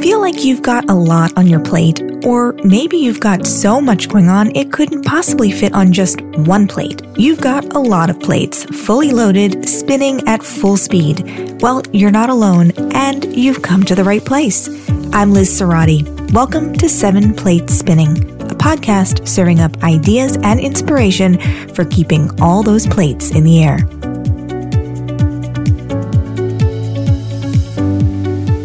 Feel like you've got a lot on your plate, or maybe you've got so much going on it couldn't possibly fit on just one plate. You've got a lot of plates, fully loaded, spinning at full speed. Well, you're not alone, and you've come to the right place. I'm Liz Serati. Welcome to Seven Plates Spinning, a podcast serving up ideas and inspiration for keeping all those plates in the air.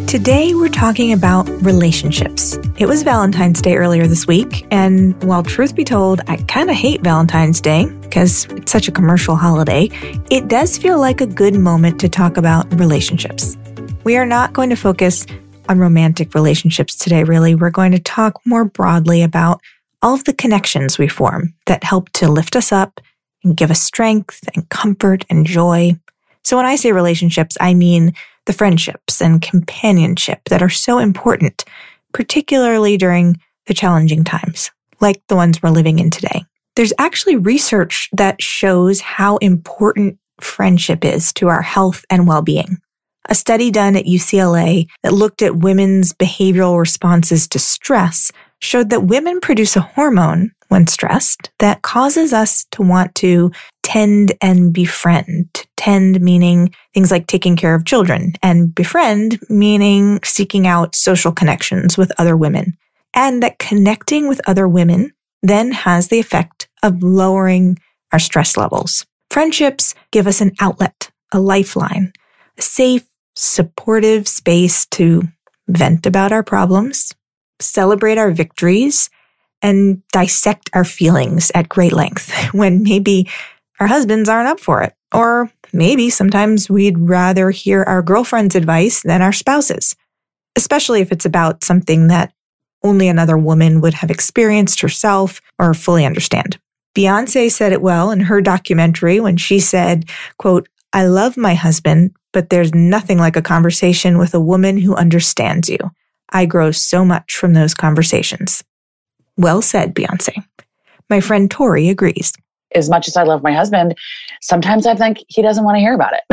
Today, we're talking about relationships. It was Valentine's Day earlier this week, and while truth be told, I kind of hate Valentine's Day because it's such a commercial holiday, it does feel like a good moment to talk about relationships. We are not going to focus on romantic relationships today, really. We're going to talk more broadly about all of the connections we form that help to lift us up and give us strength and comfort and joy. So when I say relationships, I mean the friendships and companionship that are so important, particularly during the challenging times, like the ones we're living in today. There's actually research that shows how important friendship is to our health and well-being. A study done at UCLA that looked at women's behavioral responses to stress showed that women produce a hormone when stressed that causes us to want to tend and befriend. Tend meaning things like taking care of children, and befriend meaning seeking out social connections with other women. And that connecting with other women then has the effect of lowering our stress levels. Friendships give us an outlet, a lifeline, a safe, supportive space to vent about our problems, celebrate our victories, and dissect our feelings at great length when maybe our husbands aren't up for it. Or maybe sometimes we'd rather hear our girlfriend's advice than our spouse's, especially if it's about something that only another woman would have experienced herself or fully understand. Beyoncé said it well in her documentary when she said, quote, "I love my husband, but there's nothing like a conversation with a woman who understands you. I grow so much from those conversations." Well said, Beyoncé. My friend Tori agrees. As much as I love my husband, sometimes I think he doesn't want to hear about it.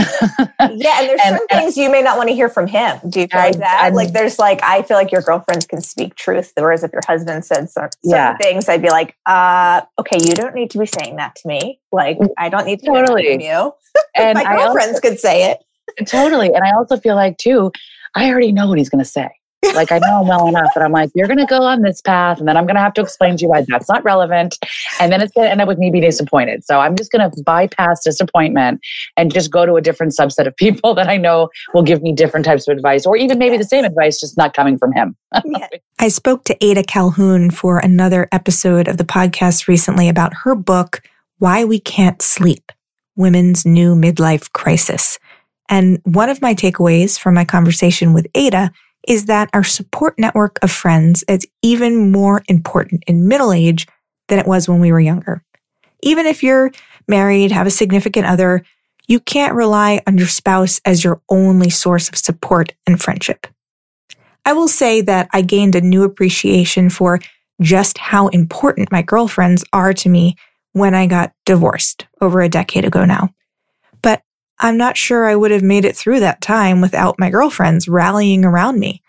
Yeah, and there's some things you may not want to hear from him. Do you feel like that? I feel like your girlfriends can speak truth, whereas if your husband said certain things, I'd be like, okay, you don't need to be saying that to me. Like, I don't need to hear from you. And my girlfriends could say it. Totally. And I also feel like, too, I already know what he's going to say. Like, I know him well enough, but I'm like, you're going to go on this path, and then I'm going to have to explain to you why that's not relevant. And then it's going to end up with me being disappointed. So I'm just going to bypass disappointment and just go to a different subset of people that I know will give me different types of advice, or even maybe the same advice, just not coming from him. Yeah. I spoke to Ada Calhoun for another episode of the podcast recently about her book, Why We Can't Sleep, Women's New Midlife Crisis. And one of my takeaways from my conversation with Ada is that our support network of friends is even more important in middle age than it was when we were younger. Even if you're married, have a significant other, you can't rely on your spouse as your only source of support and friendship. I will say that I gained a new appreciation for just how important my girlfriends are to me when I got divorced over a decade ago now. I'm not sure I would have made it through that time without my girlfriends rallying around me.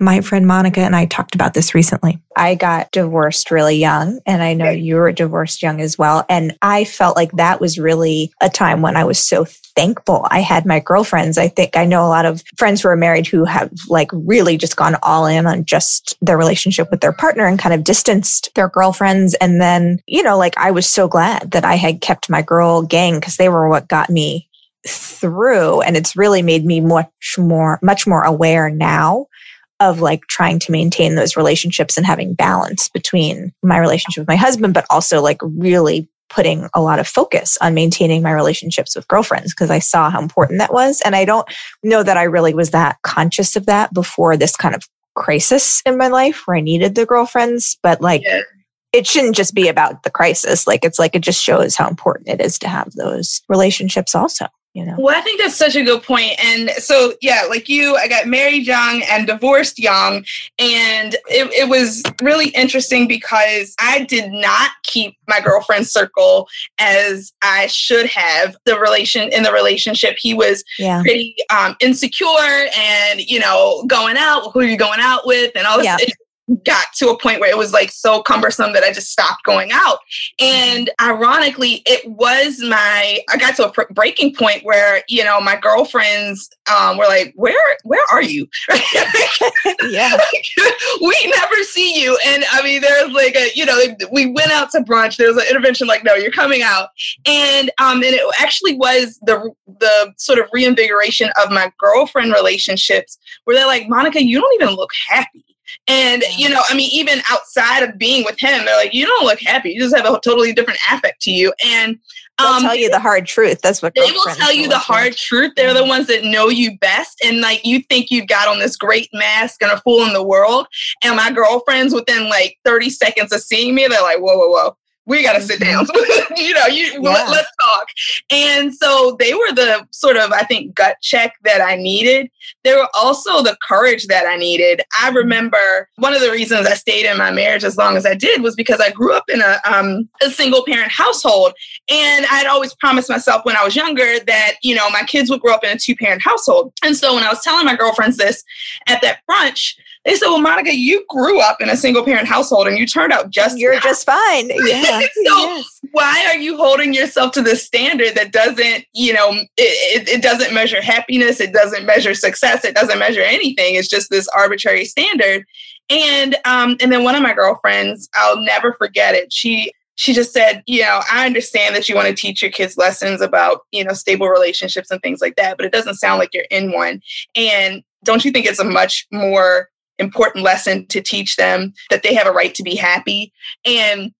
My friend Monica and I talked about this recently. I got divorced really young, and I know you were divorced young as well. And I felt like that was really a time when I was so thankful I had my girlfriends. I think I know a lot of friends who are married who have like really just gone all in on just their relationship with their partner and kind of distanced their girlfriends. And then, I was so glad that I had kept my girl gang because they were what got me through, and it's really made me much more aware now of like trying to maintain those relationships and having balance between my relationship with my husband, but also like really putting a lot of focus on maintaining my relationships with girlfriends because I saw how important that was. And I don't know that I really was that conscious of that before this kind of crisis in my life where I needed the girlfriends, but it shouldn't just be about the crisis. It just shows how important it is to have those relationships also. you know? Well, I think that's such a good point. And so, yeah, like you, I got married young and divorced young. And it was really interesting because I did not keep my girlfriend's circle as I should have. In the relationship, he was pretty insecure and, you know, going out, who are you going out with and all this. Yeah. Got to a point where it was like so cumbersome that I just stopped going out. And ironically, I got to a breaking point where, you know, my girlfriends were like, where are you? Yeah. Like, we never see you. And I mean, there's like we went out to brunch. There was an intervention like, no, you're coming out. And it actually was the sort of reinvigoration of my girlfriend relationships where they're like, Monica, you don't even look happy. And, you know, I mean, even outside of being with him, they're like, you don't look happy. You just have a totally different affect to you. And they'll tell you the hard truth. That's what they will tell you, the hard truth. They're the ones that know you best. And like, you think you've got on this great mask and a fool in the world. And my girlfriends, within like 30 seconds of seeing me, they're like, whoa, whoa, whoa. We got to sit down. You know, let's talk. And so they were the sort of, I think, gut check that I needed. They were also the courage that I needed. I remember one of the reasons I stayed in my marriage as long as I did was because I grew up in a single parent household. And I'd always promised myself when I was younger that, you know, my kids would grow up in a 2-parent household. And so when I was telling my girlfriends this at that brunch, they said, well, Monica, you grew up in a single parent household and you turned out just You're fine. Just fine. Yeah. So why are you holding yourself to this standard that doesn't, you know, it doesn't measure happiness. It doesn't measure success. It doesn't measure anything. It's just this arbitrary standard. And then one of my girlfriends, I'll never forget it. She just said, you know, I understand that you want to teach your kids lessons about, you know, stable relationships and things like that, but it doesn't sound like you're in one. And don't you think it's a much more important lesson to teach them that they have a right to be happy? And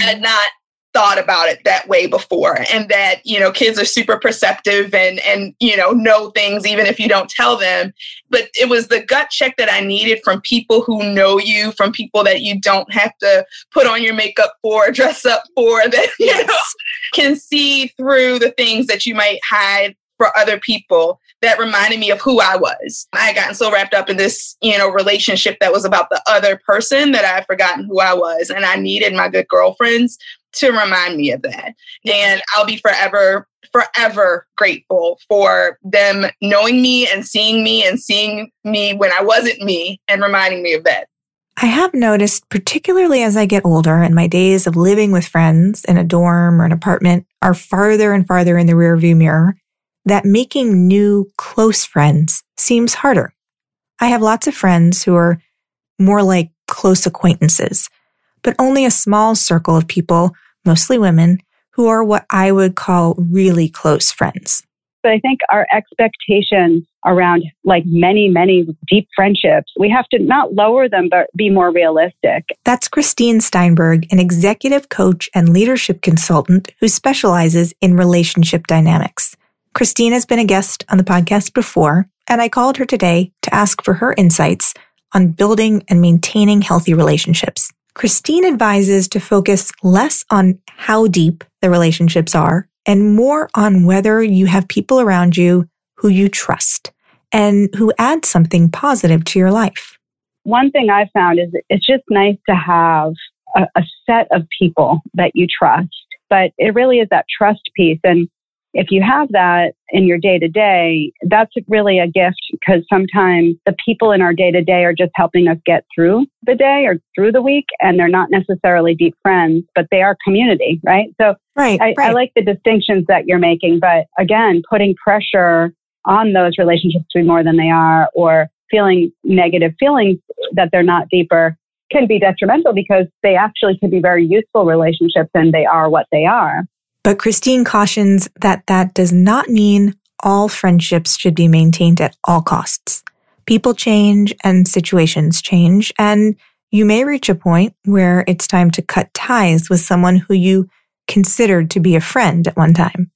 I had not thought about it that way before. And that, you know, kids are super perceptive and, you know things, even if you don't tell them. But it was the gut check that I needed from people who know you, from people that you don't have to put on your makeup for, dress up for, that, you know, can see through the things that you might hide for other people. That reminded me of who I was. I had gotten so wrapped up in this, you know, relationship that was about the other person that I had forgotten who I was. And I needed my good girlfriends to remind me of that. And I'll be forever grateful for them knowing me and seeing me when I wasn't me and reminding me of that. I have noticed, particularly as I get older and my days of living with friends in a dorm or an apartment are farther and farther in the rearview mirror, that making new close friends seems harder. I have lots of friends who are more like close acquaintances, but only a small circle of people, mostly women, who are what I would call really close friends. But I think our expectations around like many, many deep friendships, we have to not lower them, but be more realistic. That's Kristine Steinberg, an executive coach and leadership consultant who specializes in relationship dynamics. Kristine has been a guest on the podcast before, and I called her today to ask for her insights on building and maintaining healthy relationships. Kristine advises to focus less on how deep the relationships are and more on whether you have people around you who you trust and who add something positive to your life. One thing I've found is it's just nice to have a set of people that you trust, but it really is that trust piece. And if you have that in your day-to-day, that's really a gift because sometimes the people in our day-to-day are just helping us get through the day or through the week, and they're not necessarily deep friends, but they are community, right? So I like the distinctions that you're making, but again, putting pressure on those relationships to be more than they are or feeling negative feelings that they're not deeper can be detrimental because they actually can be very useful relationships and they are what they are. But Kristine cautions that does not mean all friendships should be maintained at all costs. People change and situations change, and you may reach a point where it's time to cut ties with someone who you considered to be a friend at one time.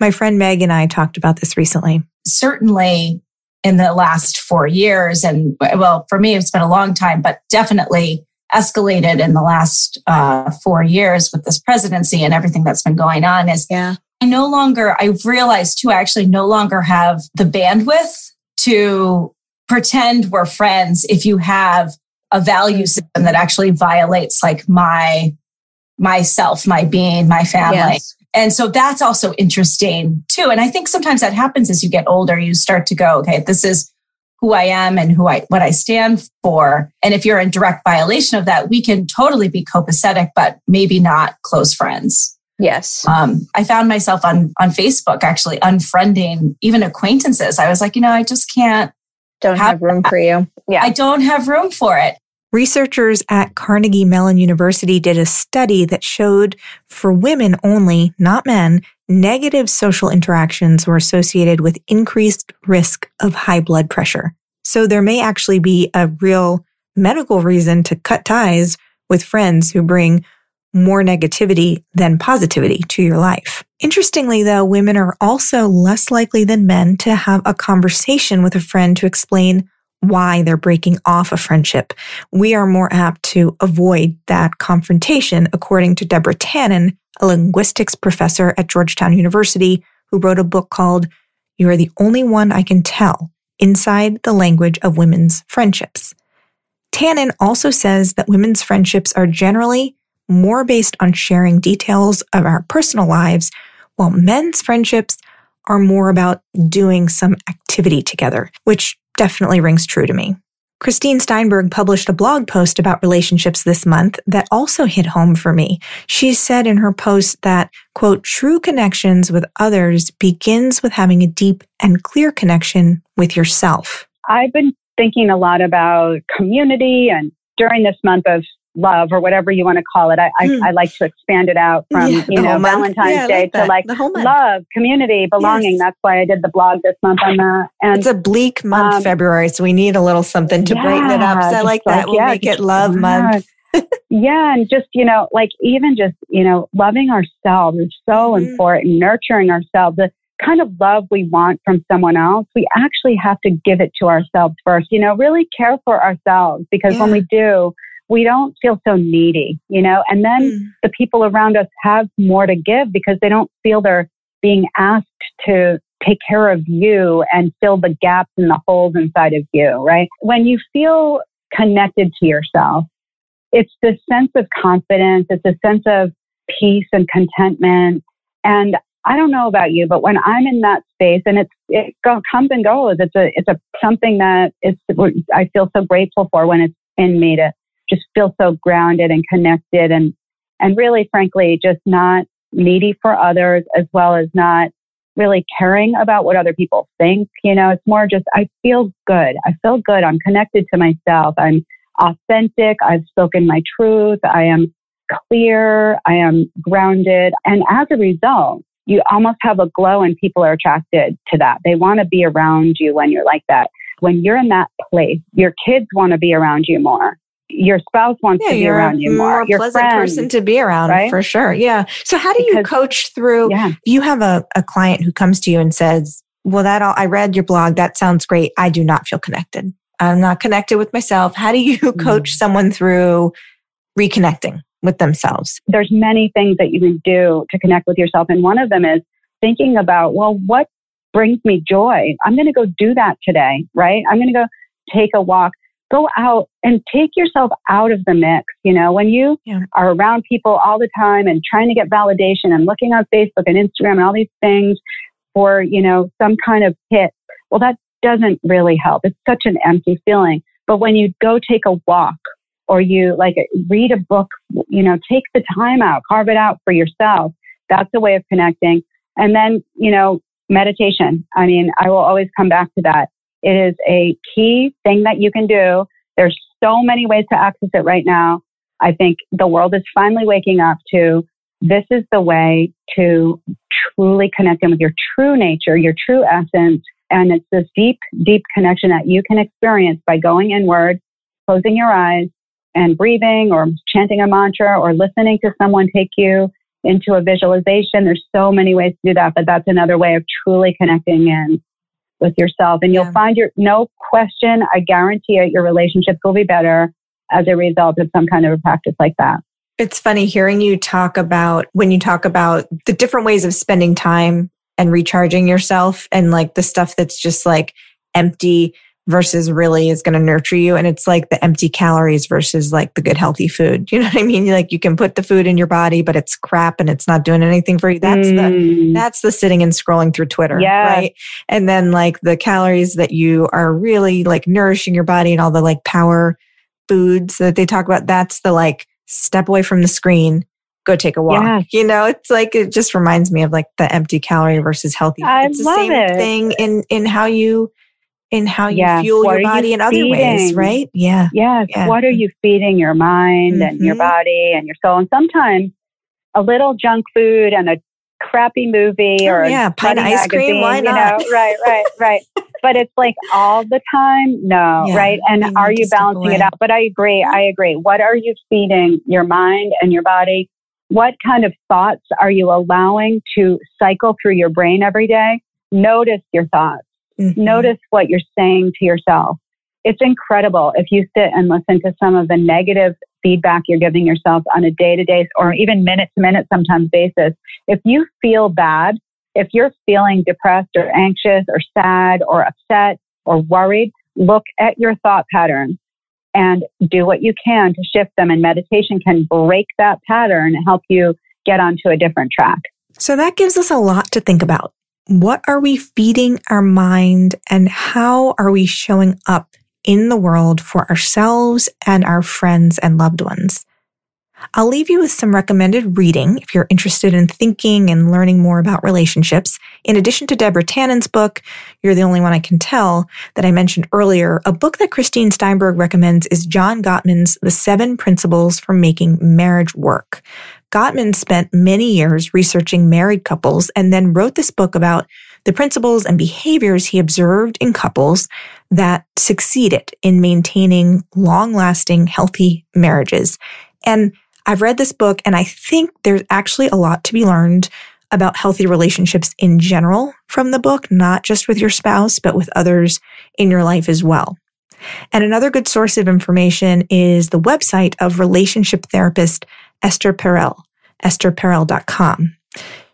My friend Meg and I talked about this recently. Certainly in the last 4 years, and well, for me, it's been a long time, but definitely escalated in the last 4 years with this presidency and everything that's been going on is I've realized too, I actually no longer have the bandwidth to pretend we're friends if you have a value system that actually violates like myself, my being, my family. Yes. And so that's also interesting too. And I think sometimes that happens as you get older, you start to go, okay, this is who I am and what I stand for. And if you're in direct violation of that, we can totally be copacetic, but maybe not close friends. Yes. I found myself on Facebook actually unfriending even acquaintances. I was like, I just can't. Don't have room for you. Yeah. I don't have room for it. Researchers at Carnegie Mellon University did a study that showed for women only, not men, negative social interactions were associated with increased risk of high blood pressure. So there may actually be a real medical reason to cut ties with friends who bring more negativity than positivity to your life. Interestingly, though, women are also less likely than men to have a conversation with a friend to explain why they're breaking off a friendship. We are more apt to avoid that confrontation, according to Deborah Tannen, a linguistics professor at Georgetown University, who wrote a book called You Are the Only One I Can Tell, Inside the Language of Women's Friendships. Tannen also says that women's friendships are generally more based on sharing details of our personal lives, while men's friendships are more about doing some activity together, which definitely rings true to me. Kristine Steinberg published a blog post about relationships this month that also hit home for me. She said in her post that, quote, true connections with others begins with having a deep and clear connection with yourself. I've been thinking a lot about community, and during this month of love, or whatever you want to call it. I like to expand it out from, Valentine's Day to love, community, belonging. Yes. That's why I did the blog this month on that. And it's a bleak month, February, so we need a little something to brighten it up. So I like that. We'll make it love month. And just, loving ourselves is so important, nurturing ourselves. The kind of love we want from someone else, we actually have to give it to ourselves first, really care for ourselves, because when we do, we don't feel so needy, and then the people around us have more to give because they don't feel they're being asked to take care of you and fill the gaps and the holes inside of you, right? When you feel connected to yourself, it's this sense of confidence, it's a sense of peace and contentment. And I don't know about you, but when I'm in that space, and it comes and goes, it's something that I feel so grateful for when it's in me to just feel so grounded and connected and really, frankly, just not needy for others, as well as not really caring about what other people think. It's more just, I feel good. I feel good. I'm connected to myself. I'm authentic. I've spoken my truth. I am clear. I am grounded. And as a result, you almost have a glow and people are attracted to that. They want to be around you when you're like that. When you're in that place, your kids want to be around you more. Your spouse wants to be around you more. You're a pleasant person to be around, right? For sure. Yeah. So how do you coach through, you have a client who comes to you and says, well, I read your blog. That sounds great. I do not feel connected. I'm not connected with myself. How do you coach someone through reconnecting with themselves? There's many things that you can do to connect with yourself. And one of them is thinking about, what brings me joy? I'm going to go do that today, right? I'm going to go take a walk. Go out and take yourself out of the mix. When you are around people all the time and trying to get validation and looking on Facebook and Instagram and all these things for, some kind of hit, well, that doesn't really help. It's such an empty feeling. But when you go take a walk or you read a book, take the time out, carve it out for yourself. That's a way of connecting. And then, meditation. I mean, I will always come back to that. It is a key thing that you can do. There's so many ways to access it right now. I think the world is finally waking up to this is the way to truly connect in with your true nature, your true essence. And it's this deep, deep connection that you can experience by going inward, closing your eyes and breathing or chanting a mantra or listening to someone take you into a visualization. There's so many ways to do that, but that's another way of truly connecting in with yourself. And you'll find no question, I guarantee it, your relationships will be better as a result of some kind of a practice like that. It's funny hearing you talk about when you talk about the different ways of spending time and recharging yourself and like the stuff that's just like empty versus really is going to nurture you. And it's like the empty calories versus like the good healthy food. You know what I mean? Like you can put the food in your body, but it's crap and it's not doing anything for you. That's the sitting and scrolling through Twitter, right? And then like the calories that you are really like nourishing your body and all the like power foods that they talk about, that's the like step away from the screen, go take a walk. Yeah. You know, it's like, it just reminds me of like the empty calorie versus healthy. It's the same thing in how you fuel your body in other ways, right? Yeah. Yes. Yeah. What are you feeding your mind and your body and your soul? And sometimes a little junk food and a crappy movie or a pint of ice cream, why not? You know? Right. But it's like all the time, right? And are you balancing it out? But I agree. What are you feeding your mind and your body? What kind of thoughts are you allowing to cycle through your brain every day? Notice your thoughts. Mm-hmm. Notice what you're saying to yourself. It's incredible if you sit and listen to some of the negative feedback you're giving yourself on a day-to-day or even minute-to-minute sometimes basis. If you feel bad, if you're feeling depressed or anxious or sad or upset or worried, look at your thought pattern and do what you can to shift them. And meditation can break that pattern and help you get onto a different track. So that gives us a lot to think about. What are we feeding our mind and how are we showing up in the world for ourselves and our friends and loved ones? I'll leave you with some recommended reading if you're interested in thinking and learning more about relationships. In addition to Deborah Tannen's book, You're the Only One I Can Tell, that I mentioned earlier, a book that Kristine Steinberg recommends is John Gottman's The Seven Principles for Making Marriage Work. Gottman spent many years researching married couples and then wrote this book about the principles and behaviors he observed in couples that succeeded in maintaining long-lasting, healthy marriages. And I've read this book and I think there's actually a lot to be learned about healthy relationships in general from the book, not just with your spouse, but with others in your life as well. And another good source of information is the website of relationship therapist Esther Perel, estherperel.com.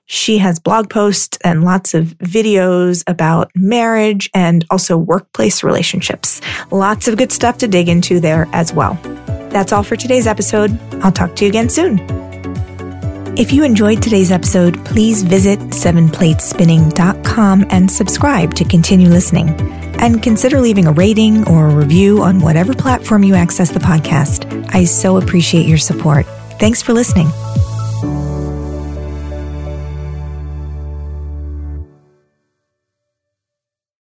She has blog posts and lots of videos about marriage and also workplace relationships. Lots of good stuff to dig into there as well. That's all for today's episode. I'll talk to you again soon. If you enjoyed today's episode, please visit sevenplatespinning.com and subscribe to continue listening. And consider leaving a rating or a review on whatever platform you access the podcast. I so appreciate your support. Thanks for listening.